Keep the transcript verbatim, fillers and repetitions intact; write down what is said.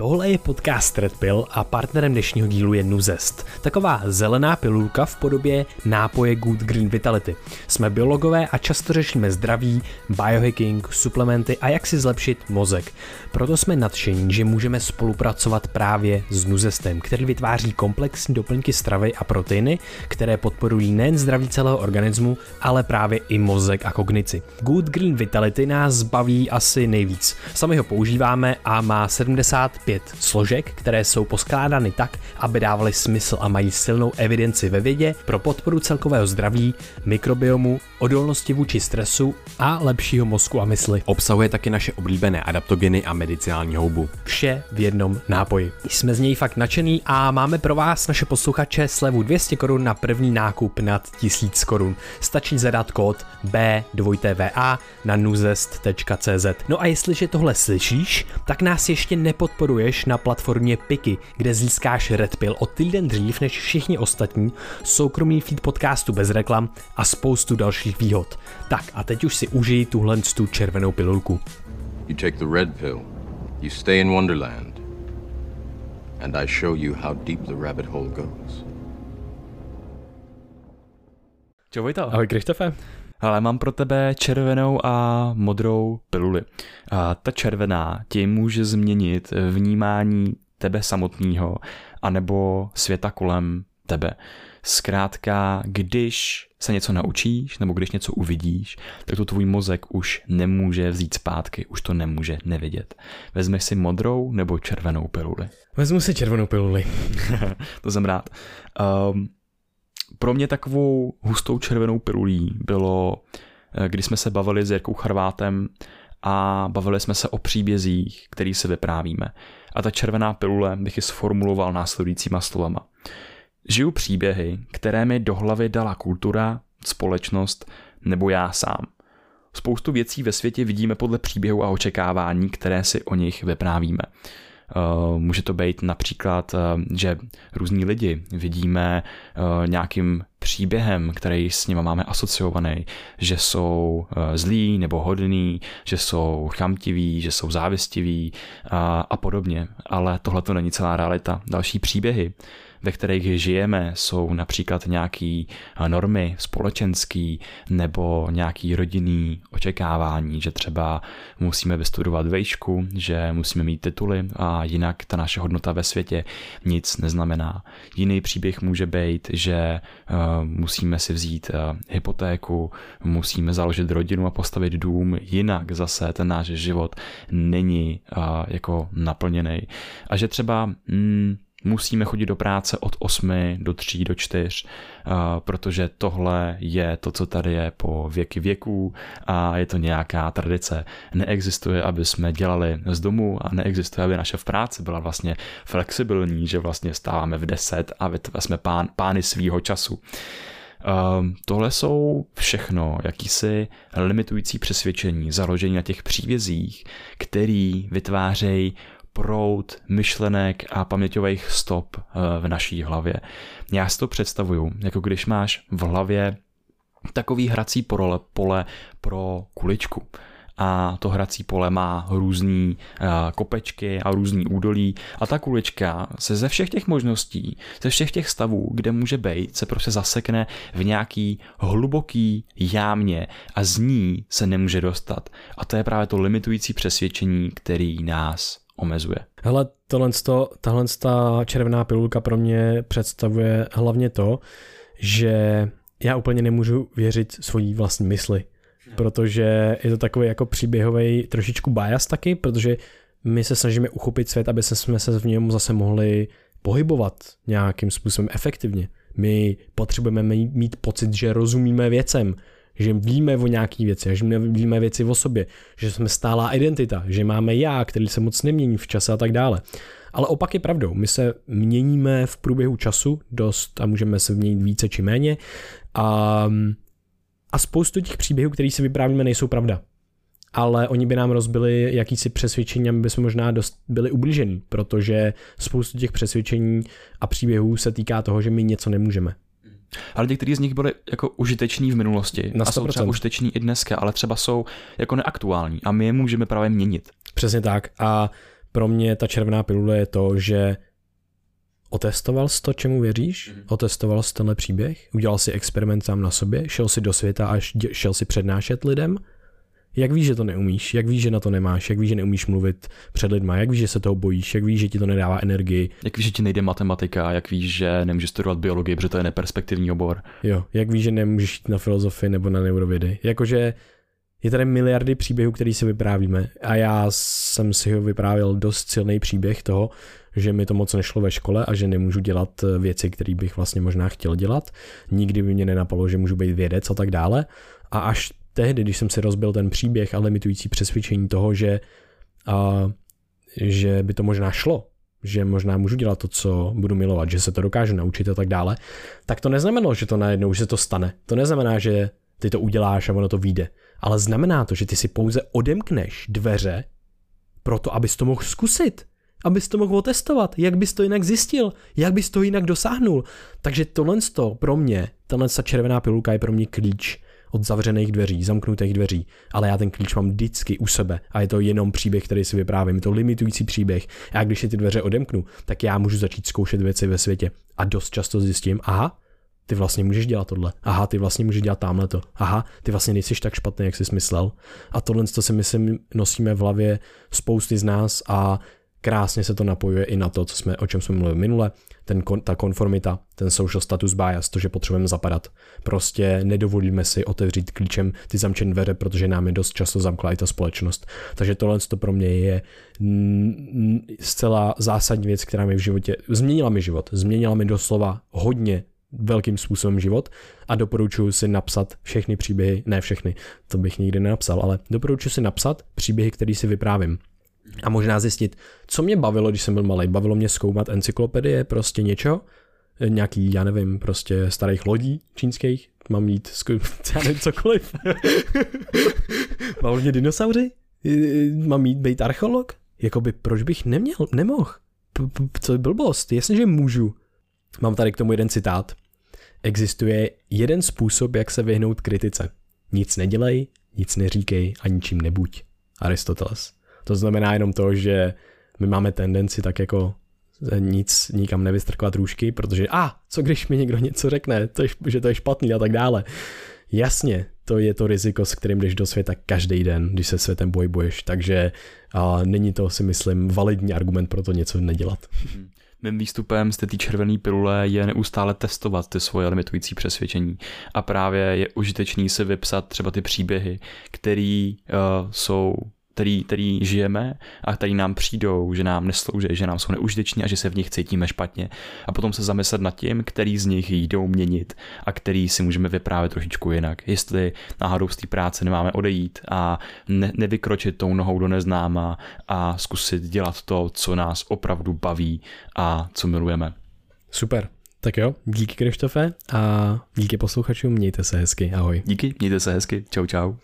Tohle je podcast Red Pill a partnerem dnešního dílu je Nuzest. Taková zelená pilulka v podobě nápoje Good Green Vitality. Jsme biologové a často řešíme zdraví, biohacking, suplementy a jak si zlepšit mozek. Proto jsme nadšení, že můžeme spolupracovat právě s Nuzestem, který vytváří komplexní doplňky stravy a proteiny, které podporují nejen zdraví celého organismu, ale právě i mozek a kognici. Good Green Vitality nás baví asi nejvíc. Sami ho používáme a má sedmdesát pět složek, které jsou poskládány tak, aby dávaly smysl a mají silnou evidenci ve vědě pro podporu celkového zdraví, mikrobiomu, odolnosti vůči stresu a lepšího mozku a mysli. Obsahuje taky naše oblíbené adaptogeny a medicinální houbu. Vše v jednom nápoji. Jsme z něj fakt nadšený a máme pro vás, naše posluchače, slevu dvě stě korun na první nákup nad tisíc korun. Stačí zadat kód B dva V A na nuzest tečka cz. No a jestliže tohle slyšíš, tak nás ještě nepodporuje na platformě Piki, kde získáš Red Pill o týden dřív než všichni ostatní, soukromý feed podcastu bez reklam a spoustu dalších výhod. Tak a teď už si užij tuhle tu červenou pilulku. You take the red pill. You stay in Wonderland. And I show you how deep the rabbit hole goes. Čau Vojto. Ahoj Krištofe. Ale mám pro tebe červenou a modrou piluli. A ta červená ti může změnit vnímání tebe samotného anebo světa kolem tebe. Zkrátka, když se něco naučíš nebo když něco uvidíš, tak to tvůj mozek už nemůže vzít zpátky, už to nemůže nevidět. Vezmeš si modrou nebo červenou piluli? Vezmu si červenou piluli. To jsem rád. Um, Pro mě takovou hustou červenou pilulí bylo, když jsme se bavili s Jirkou Charvátem a bavili jsme se o příbězích, který si vyprávíme. A ta červená pilule bych ji sformuloval následujícíma slovama. Žiju příběhy, které mi do hlavy dala kultura, společnost nebo já sám. Spoustu věcí ve světě vidíme podle příběhů a očekávání, které si o nich vyprávíme. Může to být například, že různí lidi vidíme nějakým příběhem, který s nimi máme asociovaný, že jsou zlí nebo hodní, že jsou chamtiví, že jsou závistiví a, a podobně. Ale tohle to není celá realita. Další příběhy, ve kterých žijeme, jsou například nějaké normy společenský nebo nějaké rodinný očekávání, že třeba musíme vystudovat vejšku, že musíme mít tituly a jinak ta naše hodnota ve světě nic neznamená. Jiný příběh může být, že musíme si vzít hypotéku, musíme založit rodinu a postavit dům, jinak zase ten náš život není jako naplněný. A že třeba mm, musíme chodit do práce od osmi do tří do čtyř, protože tohle je to, co tady je po věky věků a je to nějaká tradice. Neexistuje, aby jsme dělali z domu a neexistuje, aby naše v práci byla vlastně flexibilní, že vlastně stáváme v deset a jsme pán, pány svýho času. Tohle jsou všechno jakýsi limitující přesvědčení, založení na těch přívězích, který vytvářejí proud myšlenek a paměťových stop v naší hlavě. Já si to představuju, jako když máš v hlavě takový hrací pole pro kuličku. A to hrací pole má různý kopečky a různý údolí a ta kulička se ze všech těch možností, ze všech těch stavů, kde může být, se prostě zasekne v nějaký hluboký jámě a z ní se nemůže dostat. A to je právě to limitující přesvědčení, který nás omezuje. Hele, tohle, tahle ta červená pilulka pro mě představuje hlavně to, že já úplně nemůžu věřit svojí vlastní mysli, protože je to takový jako příběhový trošičku bias taky, protože my se snažíme uchopit svět, aby jsme se v něm zase mohli pohybovat nějakým způsobem efektivně. My potřebujeme mít pocit, že rozumíme věcem, že víme o nějaký věci, že víme věci o sobě, že jsme stálá identita, že máme já, který se moc nemění v čase a tak dále. Ale opak je pravdou, my se měníme v průběhu času dost a můžeme se měnit více či méně a, a spoustu těch příběhů, které si vyprávíme, nejsou pravda. Ale oni by nám rozbili jakýsi přesvědčení, aby bychom možná dost byli ublíženi, protože spoustu těch přesvědčení a příběhů se týká toho, že my něco nemůžeme. Ale některý z nich byly jako užiteční v minulosti a jsou třeba užiteční i dneska, ale třeba jsou jako neaktuální a my je můžeme právě měnit. Přesně tak a pro mě ta červená pilule je to, že otestoval jsi to, čemu věříš, otestoval jsi tenhle příběh, udělal si experiment sám na sobě, šel si do světa a šel si přednášet lidem. Jak víš, že to neumíš, jak víš, že na to nemáš, jak víš, že neumíš mluvit před lidma, jak víš, že se toho bojíš, jak víš, že ti to nedává energii. Jak víš, že ti nejde matematika, jak víš, že nemůžeš studovat biologii, protože to je neperspektivní obor. Jo, jak víš, že nemůžeš jít na filozofii nebo na neurovědy. Jakože je tady miliardy příběhů, který si vyprávíme a já jsem si ho vyprávěl dost silný příběh toho, že mi to moc nešlo ve škole a že nemůžu dělat věci, které bych vlastně možná chtěl dělat. Nikdy by mě nenapadlo, že můžu být vědec a tak dále. A až tehdy, když jsem si rozbil ten příběh a limitující přesvědčení toho, že, a, že by to možná šlo, že možná můžu dělat to, co budu milovat, že se to dokážu naučit a tak dále, tak to neznamenalo, že to najednou se to stane. To neznamená, že ty to uděláš a ono to vyjde. Ale znamená to, že ty si pouze odemkneš dveře pro to, abys to mohl zkusit, abys to mohl otestovat, jak bys to jinak zjistil, jak bys to jinak dosáhnul. Takže tohle pro mě, tahle červená pilulka je pro mě klíč od zavřených dveří, zamknutých dveří, ale já ten klíč mám vždycky u sebe a je to jenom příběh, který si vyprávím, je to limitující příběh. A když si ty dveře odemknu, tak já můžu začít zkoušet věci ve světě a dost často zjistím, aha, ty vlastně můžeš dělat tohle, aha, ty vlastně můžeš dělat tamhleto, aha, ty vlastně nejsiš tak špatný, jak jsi myslel. A tohle to si myslím nosíme v hlavě spousty z nás a krásně se to napojuje i na to, co jsme, o čem jsme mluvili minule, ten, ta konformita, ten social status bias, to, že potřebujeme zapadat. Prostě nedovolíme si otevřít klíčem ty zamčené dveře, protože nám je dost často zamkla i ta společnost. Takže tohle to pro mě je zcela zásadní věc, která mi v životě změnila mi život, změnila mi doslova hodně velkým způsobem život a doporučuji si napsat všechny příběhy, ne všechny, to bych nikdy nenapsal, ale doporučuji si napsat příběhy, které si vyprávím. A možná zjistit, co mě bavilo, když jsem byl malej. Bavilo mě zkoumat encyklopedie, prostě něčeho, nějaký, já nevím, prostě starých lodí čínských, mám jít, zkou... já nevím, cokoliv. Bavilo mě dinosauři, mám jít být archeolog, jakoby proč bych neměl, nemohl, co je blbost, jasně, že můžu. Mám tady k tomu jeden citát. Existuje jeden způsob, jak se vyhnout kritice. Nic nedělej, nic neříkej a ničím nebuď. Aristoteles. To znamená jenom to, že my máme tendenci tak jako nic nikam nevystrkovat růžky, protože a, ah, co když mi někdo něco řekne, to je, že to je špatný a tak dále. Jasně, to je to riziko, s kterým jdeš do světa každý den, když se světem pohybuješ, takže a, není to, si myslím, validní argument pro to něco nedělat. Mým výstupem z té červené pilule je neustále testovat ty svoje limitující přesvědčení a právě je užitečný si vypsat třeba ty příběhy, které uh, jsou... Který, který žijeme a který nám přijdou, že nám neslouží, že nám jsou neužiteční a že se v nich cítíme špatně. A potom se zamyslet nad tím, který z nich jdou měnit a který si můžeme vyprávět trošičku jinak. Jestli náhodou z té práce nemáme odejít a ne, nevykročit tou nohou do neznáma a zkusit dělat to, co nás opravdu baví a co milujeme. Super. Tak jo, díky Krištofe a díky posluchačům, mějte se hezky, ahoj. Díky, mějte se hezky, čau čau.